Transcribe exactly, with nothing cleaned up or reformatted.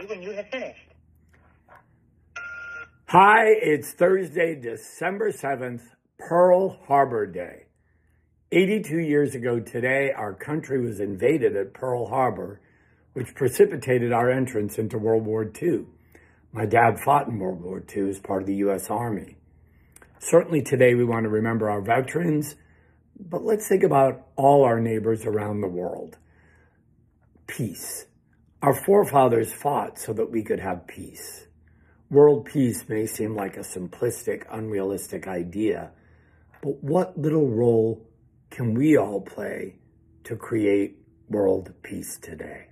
me when you have finished. Hi, it's Thursday, December seventh, Pearl Harbor Day. eighty-two years ago today, our country was invaded at Pearl Harbor, which precipitated our entrance into World War Two. My dad fought in World War Two as part of the U S Army. Certainly today we want to remember our veterans, but let's think about all our neighbors around the world. Peace. Our forefathers fought so that we could have peace. World peace may seem like a simplistic, unrealistic idea, but what little role can we all play to create world peace today?